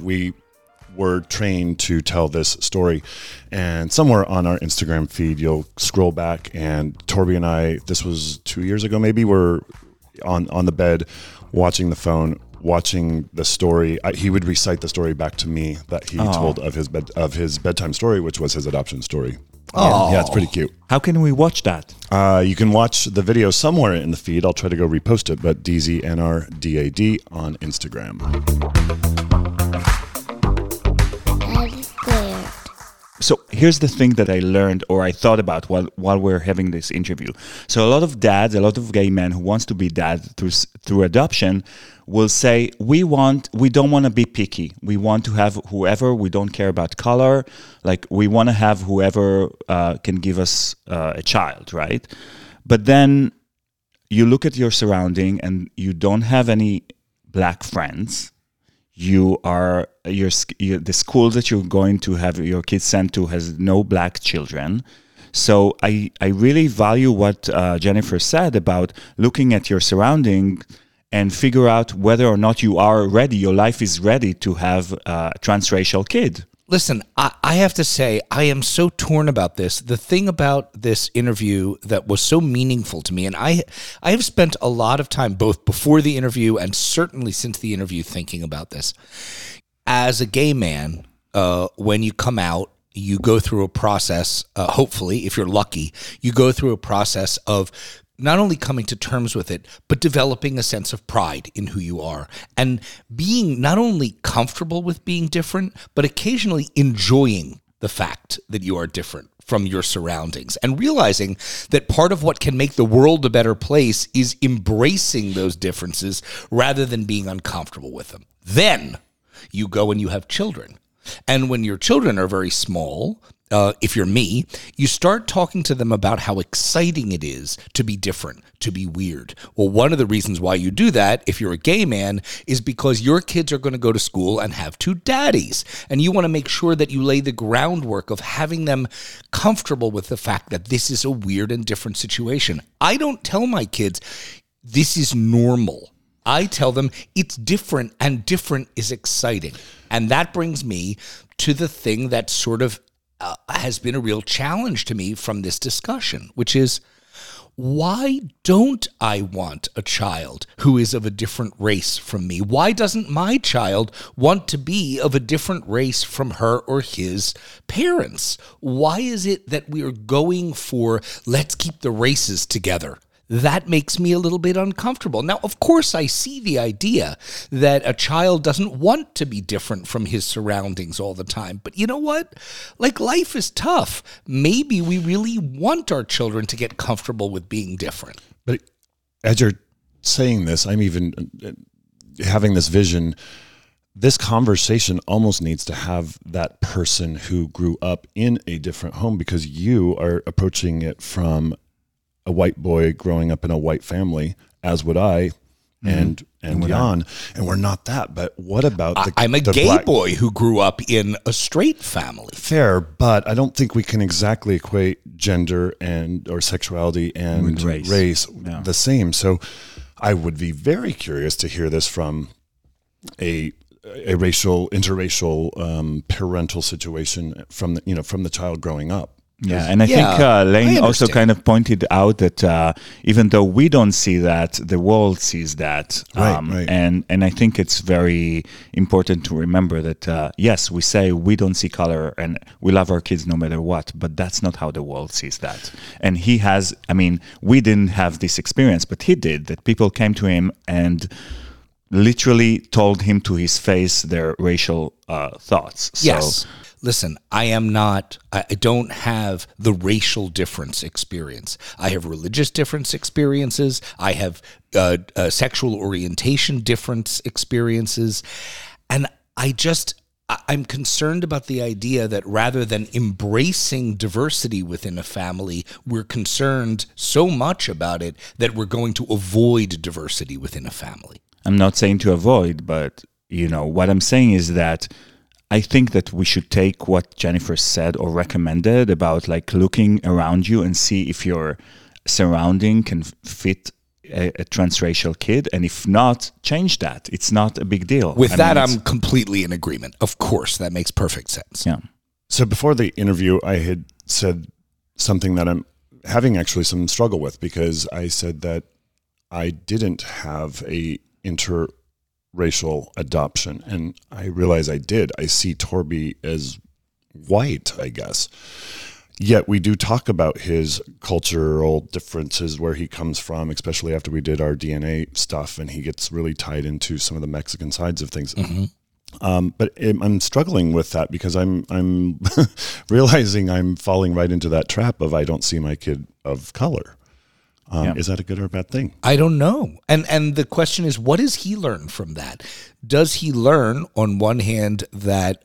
We were trained to tell this story, and somewhere on our Instagram feed, you'll scroll back, and Torby and I, this was 2 years ago maybe, were on the bed watching the phone, watching the story. He would recite the story back to me that he told of his bedtime story, which was his adoption story. Oh, yeah, it's pretty cute. How can we watch that? You can watch the video somewhere in the feed. I'll try to go repost it, but DZNRDAD on Instagram. So here's the thing that I learned, or I thought about while we're having this interview. So a lot of dads, a lot of gay men who wants to be dad through adoption will say, we don't want to be picky. We want to have whoever, we don't care about color. Like, we want to have whoever can give us a child, right? But then you look at your surrounding and you don't have any black friends. The school that you're going to have your kids sent to has no black children. So I really value what Jennifer said about looking at your surrounding and figure out whether or not your life is ready to have a transracial kid. Listen, I have to say, I am so torn about this. The thing about this interview that was so meaningful to me, and I have spent a lot of time both before the interview and certainly since the interview thinking about this. As a gay man, when you come out, you go through a process, hopefully, if you're lucky, you go through a process of not only coming to terms with it, but developing a sense of pride in who you are and being not only comfortable with being different, but occasionally enjoying the fact that you are different from your surroundings and realizing that part of what can make the world a better place is embracing those differences rather than being uncomfortable with them. Then you go and you have children. And when your children are very small, if you're me, you start talking to them about how exciting it is to be different, to be weird. Well, one of the reasons why you do that, if you're a gay man, is because your kids are going to go to school and have two daddies. And you want to make sure that you lay the groundwork of having them comfortable with the fact that this is a weird and different situation. I don't tell my kids, this is normal. I tell them it's different, and different is exciting. And that brings me to the thing that sort of has been a real challenge to me from this discussion, which is, why don't I want a child who is of a different race from me? Why doesn't my child want to be of a different race from her or his parents? Why is it that we are going for, let's keep the races together? That makes me a little bit uncomfortable. Now, of course, I see the idea that a child doesn't want to be different from his surroundings all the time. But you know what? Like, life is tough. Maybe we really want our children to get comfortable with being different. But as you're saying this, I'm even having this vision. This conversation almost needs to have that person who grew up in a different home, because you are approaching it from a white boy growing up in a white family, as would I, and Jan, and we're not that. But what about the gay black boy who grew up in a straight family? Fair, but I don't think we can exactly equate gender and or sexuality and with race no. the same. So I would be very curious to hear this from a interracial parental situation from the child growing up. Yeah, and I think Lane also kind of pointed out that even though we don't see that, the world sees that. Right. And I think it's very important to remember that, yes, we say we don't see color and we love our kids no matter what, but that's not how the world sees that. And he has, I mean, we didn't have this experience, but he did, that people came to him and literally told him to his face their racial thoughts. So, yes. Listen, I don't have the racial difference experience. I have religious difference experiences. I have sexual orientation difference experiences. And I'm concerned about the idea that rather than embracing diversity within a family, we're concerned so much about it that we're going to avoid diversity within a family. I'm not saying to avoid, but what I'm saying is that I think that we should take what Jennifer said or recommended about like looking around you and see if your surrounding can fit a transracial kid, and if not, change that. It's not a big deal. I'm completely in agreement. Of course, that makes perfect sense. Yeah. So before the interview, I had said something that I'm having actually some struggle with, because I said that I didn't have a interracial adoption, and I realize I did. I see Torby as white, I guess. Yet we do talk about his cultural differences, where he comes from, especially after we did our DNA stuff, and he gets really tied into some of the Mexican sides of things. Mm-hmm. But I'm struggling with that, because I'm realizing I'm falling right into that trap of I don't see my kid of color. Is that a good or a bad thing? I don't know. And the question is, what does he learn from that? Does he learn, on one hand, that,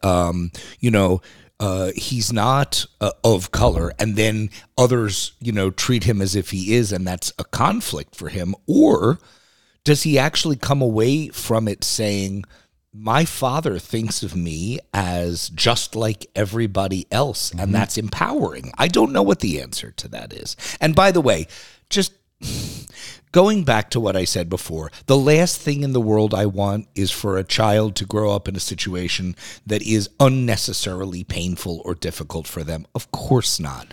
he's not of color, and then others, treat him as if he is, and that's a conflict for him? Or does he actually come away from it saying, my father thinks of me as just like everybody else, mm-hmm. and that's empowering? I don't know what the answer to that is. And by the way, just Going back to what I said before, the last thing in the world I want is for a child to grow up in a situation that is unnecessarily painful or difficult for them. Of course not.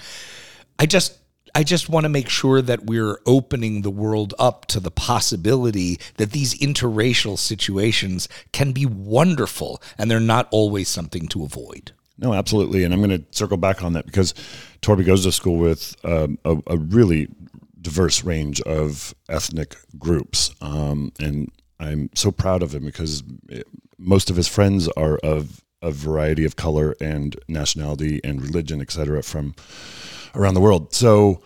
I just want to make sure that we're opening the world up to the possibility that these interracial situations can be wonderful and they're not always something to avoid. No, absolutely. And I'm going to circle back on that because Torby goes to school with a really diverse range of ethnic groups. And I'm so proud of him because most of his friends are of a variety of color and nationality and religion, et cetera, from around the world. So,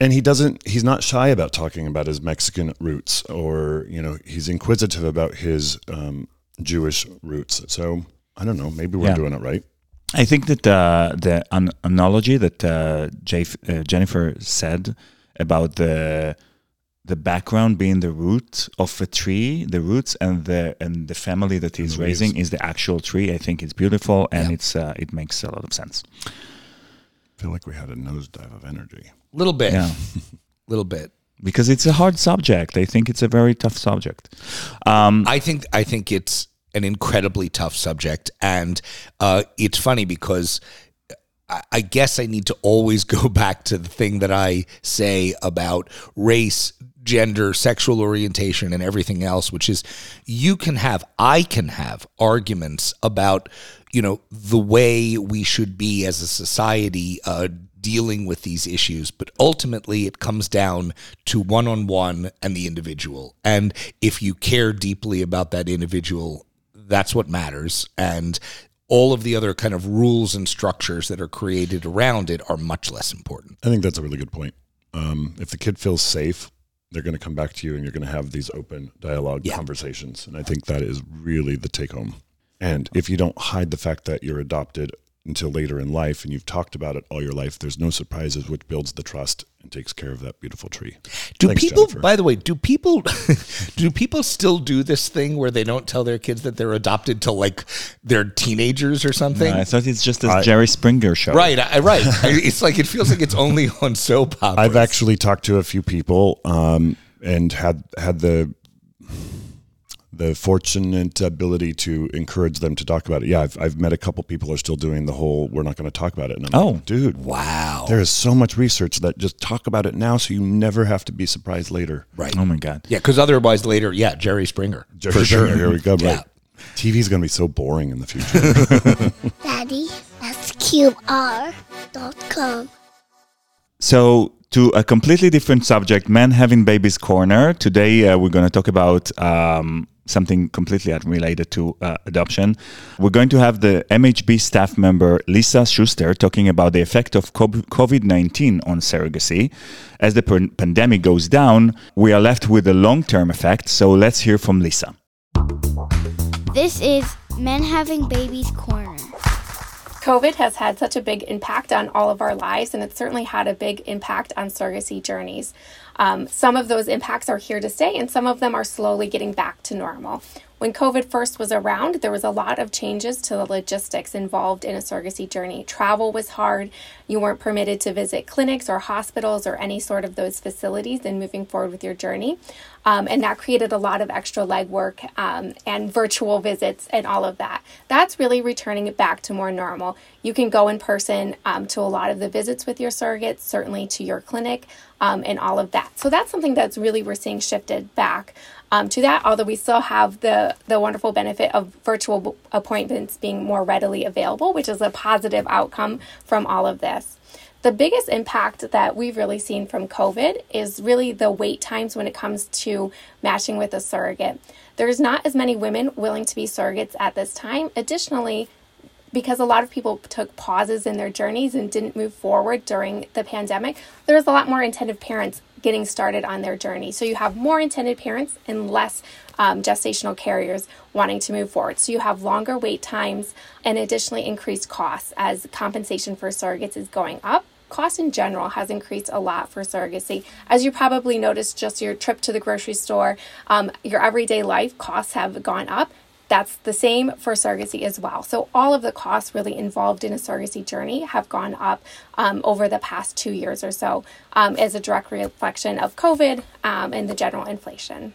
and he's not shy about talking about his Mexican roots or, you know, he's inquisitive about his Jewish roots. So I don't know, maybe we're doing it right. I think that the analogy that Jennifer said about the background being the root of a tree, the roots and the family that he's raising is the actual tree. I think it's beautiful and it makes a lot of sense. I feel like we had a nosedive of energy. Little bit. Yeah. Little bit. Because it's a hard subject. I think it's a very tough subject. I think it's an incredibly tough subject. And it's funny because I guess I need to always go back to the thing that I say about race, gender, sexual orientation, and everything else, which is I can have arguments about, you know, the way we should be as a society dealing with these issues. But ultimately, it comes down to one-on-one and the individual. And if you care deeply about that individual, that's what matters. And all of the other kind of rules and structures that are created around it are much less important. I think that's a really good point. If the kid feels safe, they're going to come back to you and you're going to have these open dialogue conversations. And I think that is really the take home. And if you don't hide the fact that you're adopted until later in life and you've talked about it all your life, there's no surprises, which builds the trust and takes care of that beautiful tree. Do people still do this thing where they don't tell their kids that they're adopted till like they're teenagers or something? No, I thought it's just a Jerry Springer show. Right. It's like, it feels like it's only on soap operas. I've actually talked to a few people and had the fortunate ability to encourage them to talk about it. Yeah, I've met a couple people who are still doing the whole, we're not going to talk about it. And I'm like, dude, wow. There is so much research that just talk about it now so you never have to be surprised later. Right. Oh, my God. Yeah, because otherwise later, Jerry Springer. For sure. Here we go. Yeah. Right. TV's going to be so boring in the future. Daddy, that's qr.com. So, to a completely different subject, Men Having Babies Corner. Today, we're going to talk about something completely unrelated to adoption. We're going to have the MHB staff member, Lisa Schuster, talking about the effect of COVID-19 on surrogacy. As the pandemic goes down, we are left with a long-term effect. So let's hear from Lisa. This is Men Having Babies Corner. COVID has had such a big impact on all of our lives, and it's certainly had a big impact on surrogacy journeys. Some of those impacts are here to stay, and some of them are slowly getting back to normal. When COVID first was around, there was a lot of changes to the logistics involved in a surrogacy journey. Travel was hard. You weren't permitted to visit clinics or hospitals or any sort of those facilities in moving forward with your journey. And that created a lot of extra legwork and virtual visits and all of that. That's really returning it back to more normal. You can go in person to a lot of the visits with your surrogates, certainly to your clinic and all of that. So that's something that's really we're seeing shifted back to that, although we still have the wonderful benefit of virtual appointments being more readily available, which is a positive outcome from all of this. The biggest impact that we've really seen from COVID is really the wait times when it comes to matching with a surrogate. There's not as many women willing to be surrogates at this time. Additionally, because a lot of people took pauses in their journeys and didn't move forward during the pandemic, there was a lot more intended parents getting started on their journey. So you have more intended parents and less gestational carriers wanting to move forward. So you have longer wait times and additionally increased costs as compensation for surrogates is going up. Cost in general has increased a lot for surrogacy. As you probably noticed, just your trip to the grocery store, your everyday life costs have gone up. That's the same for surrogacy as well. So all of the costs really involved in a surrogacy journey have gone up over the past 2 years or so as a direct reflection of COVID and the general inflation.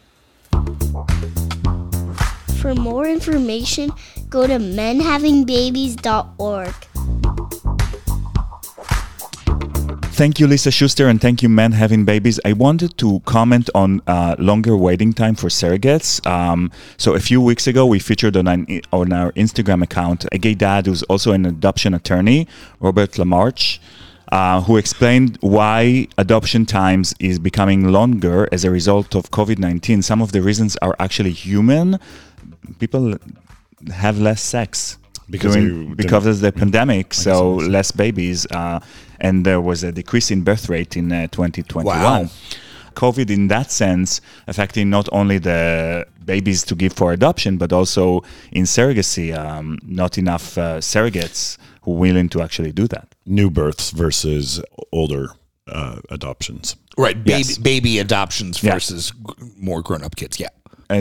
For more information, go to menhavingbabies.org. Thank you, Lisa Schuster, and thank you, Men Having Babies. I wanted to comment on longer waiting time for surrogates. So a few weeks ago, we featured on our Instagram account a gay dad who's also an adoption attorney, Robert Lamarche, who explained why adoption times is becoming longer as a result of COVID-19. Some of the reasons are actually human. People have less sex. Because of the pandemic, so less babies, and there was a decrease in birth rate in 2021. Wow. COVID, in that sense, affecting not only the babies to give for adoption, but also in surrogacy, not enough surrogates who are willing to actually do that. New births versus older adoptions. Right, baby adoptions versus more grown-up kids, yeah.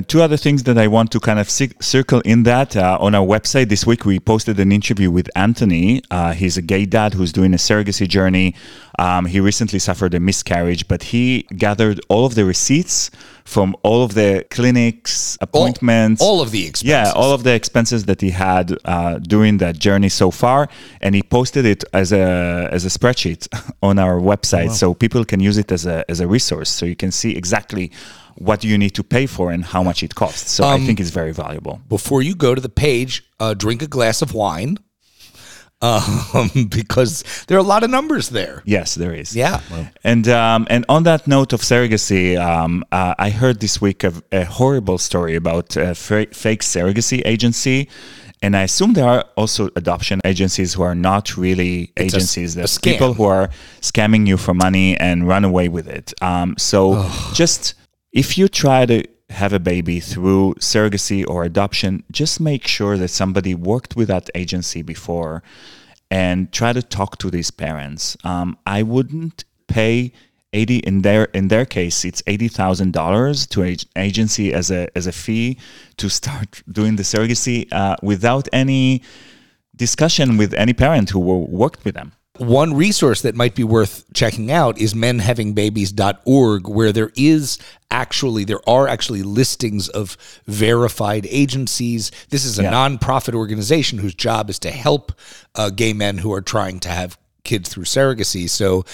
Two other things that I want to kind of circle in that. On our website this week, we posted an interview with Anthony. He's a gay dad who's doing a surrogacy journey. He recently suffered a miscarriage, but he gathered all of the receipts from all of the clinics, appointments. All of the expenses. Yeah, all of the expenses that he had during that journey so far. And he posted it as a spreadsheet on our website. Wow. So people can use it as a resource. So you can see exactly what you need to pay for and how much it costs. So I think it's very valuable. Before you go to the page, drink a glass of wine because there are a lot of numbers there. Yes, there is. Yeah. Wow. And on that note of surrogacy, I heard this week a horrible story about a fake surrogacy agency. And I assume there are also adoption agencies who are not really agencies. There's people who are scamming you for money and run away with it. If you try to have a baby through surrogacy or adoption, just make sure that somebody worked with that agency before and try to talk to these parents. I wouldn't pay in their case, it's $80,000 to an agency as a fee to start doing the surrogacy without any discussion with any parent who worked with them. One resource that might be worth checking out is menhavingbabies.org, where there are actually listings of verified agencies. This is a nonprofit organization whose job is to help gay men who are trying to have kids through surrogacy. So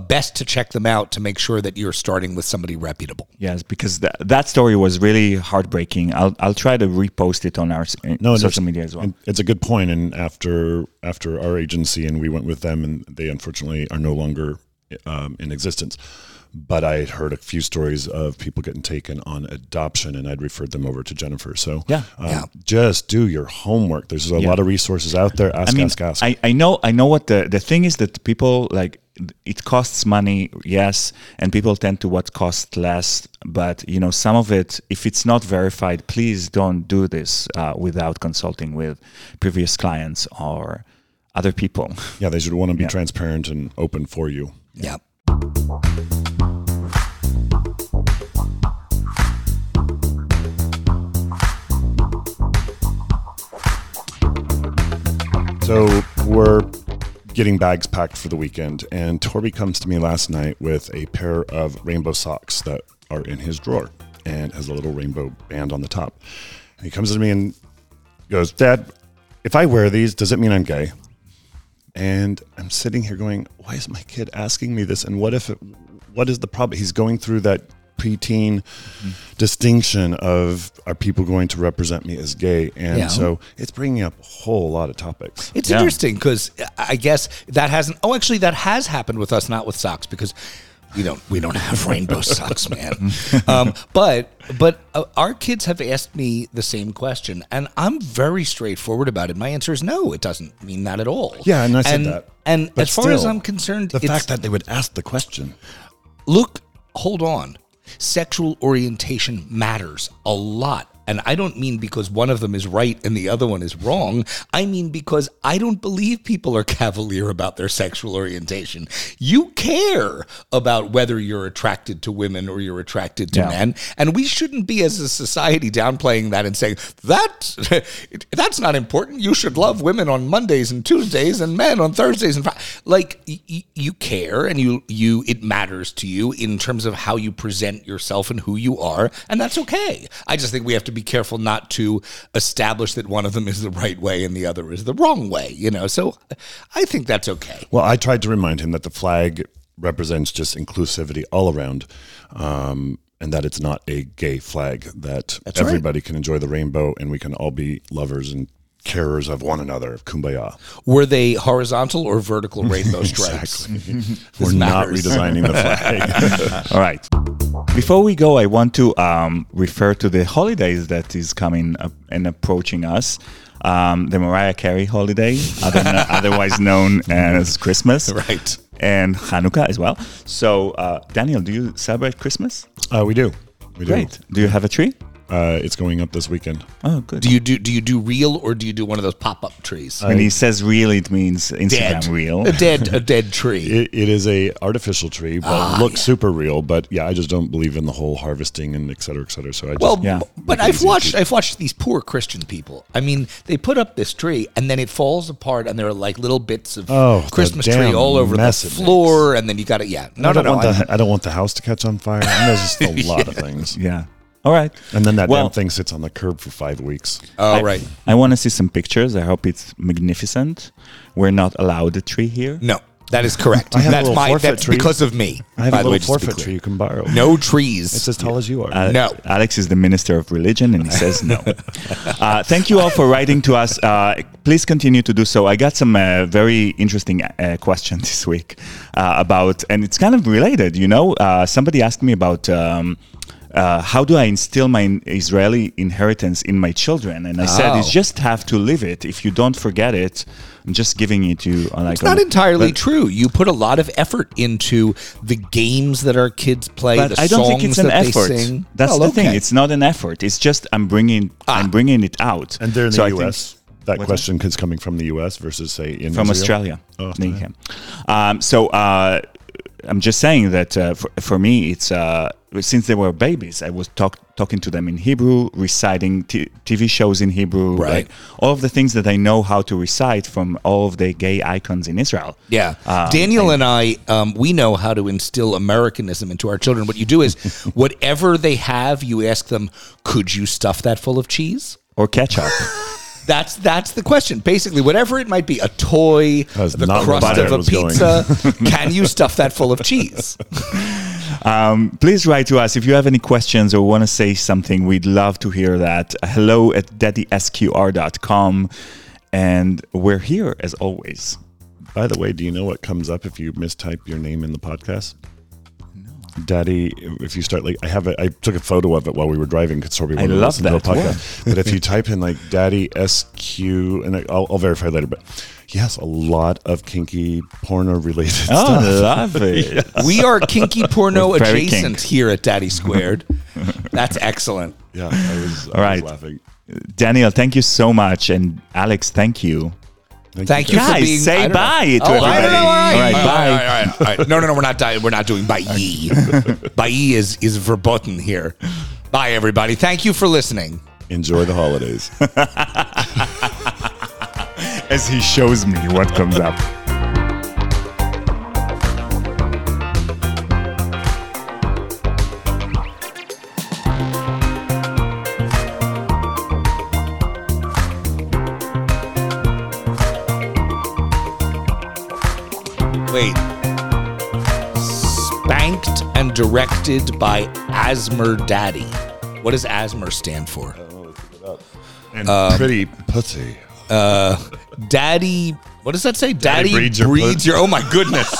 best to check them out to make sure that you're starting with somebody reputable. Yes, because that story was really heartbreaking. I'll try to repost it on our social media as well. It's a good point. And after our agency, and we went with them, and they unfortunately are no longer in existence. But I had heard a few stories of people getting taken on adoption, and I'd referred them over to Jennifer. So just do your homework. There's a lot of resources out there. Ask. I know what the thing is that people like. It costs money, yes, and people tend to what costs less. But some of it, if it's not verified, please don't do this without consulting with previous clients or other people. Yeah, they should want to be transparent and open for you. Yeah. So we're getting bags packed for the weekend, and Torby comes to me last night with a pair of rainbow socks that are in his drawer and has a little rainbow band on the top. And he comes to me and goes, "Dad, if I wear these, does it mean I'm gay?" And I'm sitting here going, why is my kid asking me this? And what is the problem? He's going through that preteen distinction of, are people going to represent me as gay? And so it's bringing up a whole lot of topics. It's interesting because I guess that hasn't. Oh, actually, that has happened with us, not with socks, because we don't have rainbow socks, man. But our kids have asked me the same question, and I'm very straightforward about it. My answer is no, it doesn't mean that at all. Yeah, and I said that. And as far as I'm concerned, the fact that they would ask the question. Look, hold on. Sexual orientation matters a lot. And I don't mean because one of them is right and the other one is wrong. I mean because I don't believe people are cavalier about their sexual orientation. You care about whether you're attracted to women or you're attracted to men. And we shouldn't be, as a society, downplaying that and saying, that's not important. You should love women on Mondays and Tuesdays and men on Thursdays and Fridays. Like, you care, and you it matters to you in terms of how you present yourself and who you are, and that's okay. I just think we have to be careful not to establish that one of them is the right way and the other is the wrong way, you know? So I think that's okay. Well, I tried to remind him that the flag represents just inclusivity all around, and that it's not a gay flag, that that's everybody right. can enjoy the rainbow and we can all be lovers and carers of one another, of kumbaya. Were they horizontal or vertical rainbow stripes? Exactly. We're not redesigning the flag. All right. Before we go, I want to refer to the holidays that is coming up and approaching us. The Mariah Carey holiday, otherwise known as Christmas. Right. And Hanukkah as well. So, Daniel, do you celebrate Christmas? We do. Great. Do you have a tree? It's going up this weekend. Oh, good. Do you do real, or do you do one of those pop-up trees? When he says real, it means Instagram dead. Real. A dead tree. It is a artificial tree, but looks super real. But yeah, I just don't believe in the whole harvesting and et cetera, et cetera. So I just, but I've watched these poor Christian people. I mean, they put up this tree and then it falls apart, and there are like little bits of Christmas tree all over the floor, and then you got it. Yeah, I don't want the house to catch on fire. I mean, there's just a lot of things. Yeah. All right. And then that damn thing sits on the curb for 5 weeks. All right. I want to see some pictures. I hope it's magnificent. We're not allowed a tree here. No, that is correct. I have that's because of me. I have a little forfeit tree you can borrow. No trees. It's as tall as you are. No. Alex is the minister of religion and he says no. Thank you all for writing to us. Please continue to do so. I got some very interesting question this week about, and it's kind of related, you know. Somebody asked me about... how do I instill my Israeli inheritance in my children? And I said, you just have to live it. If you don't forget it, I'm just giving it to you. It's not entirely true. You put a lot of effort into the games that our kids play, but I don't think it's an effort. That's the thing. It's not an effort. It's just I'm bringing it out. And they're in the U.S.? That question is coming from the U.S. versus, say, in Israel? From Australia. I'm just saying that for me, it's since they were babies, I was talking to them in Hebrew, reciting TV shows in Hebrew, right? Like, all of the things that I know how to recite from all of the gay icons in Israel. Yeah, Daniel and I, we know how to instill Americanism into our children. What you do is, whatever they have, you ask them, "Could you stuff that full of cheese or ketchup?" That's the question. Basically, whatever it might be, a toy, the crust of a pizza, can you stuff that full of cheese? Please write to us if you have any questions or want to say something. We'd love to hear that. hello@daddysqr.com. And we're here, as always. By the way, do you know what comes up if you mistype your name in the podcast? Daddy, if you start like I took a photo of it while we were driving because Torby wanted to listen to a podcast. But if you type in like Daddy SQ, and I'll verify later. But yes, a lot of kinky porno related stuff. I love it. Yes. We are kinky porno adjacent here at Daddy Squared. That's excellent. Yeah, I was laughing. Daniel, thank you so much, and Alex, thank you. Thank you guys. For being, say bye to everybody. All right, bye. No, we're not doing bye. Bye is verboten here. Bye, everybody. Thank you for listening. Enjoy the holidays. As he shows me what comes up. Wait. Spanked and directed by Asmer Daddy. What does Asmer stand for? I don't know. Let's look it up. And pretty putty. Daddy. What does that say? Daddy breeds your. Oh my goodness.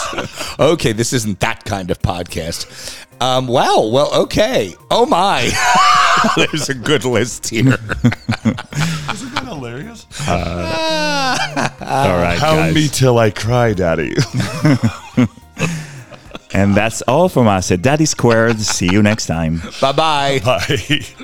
Okay, this isn't that kind of podcast. Wow. Well. Okay. Oh my. There's a good list here. Isn't that hilarious? All right, Pound me till I cry, Daddy. And that's all from us at Daddy Squared. See you next time. Bye-bye. Bye.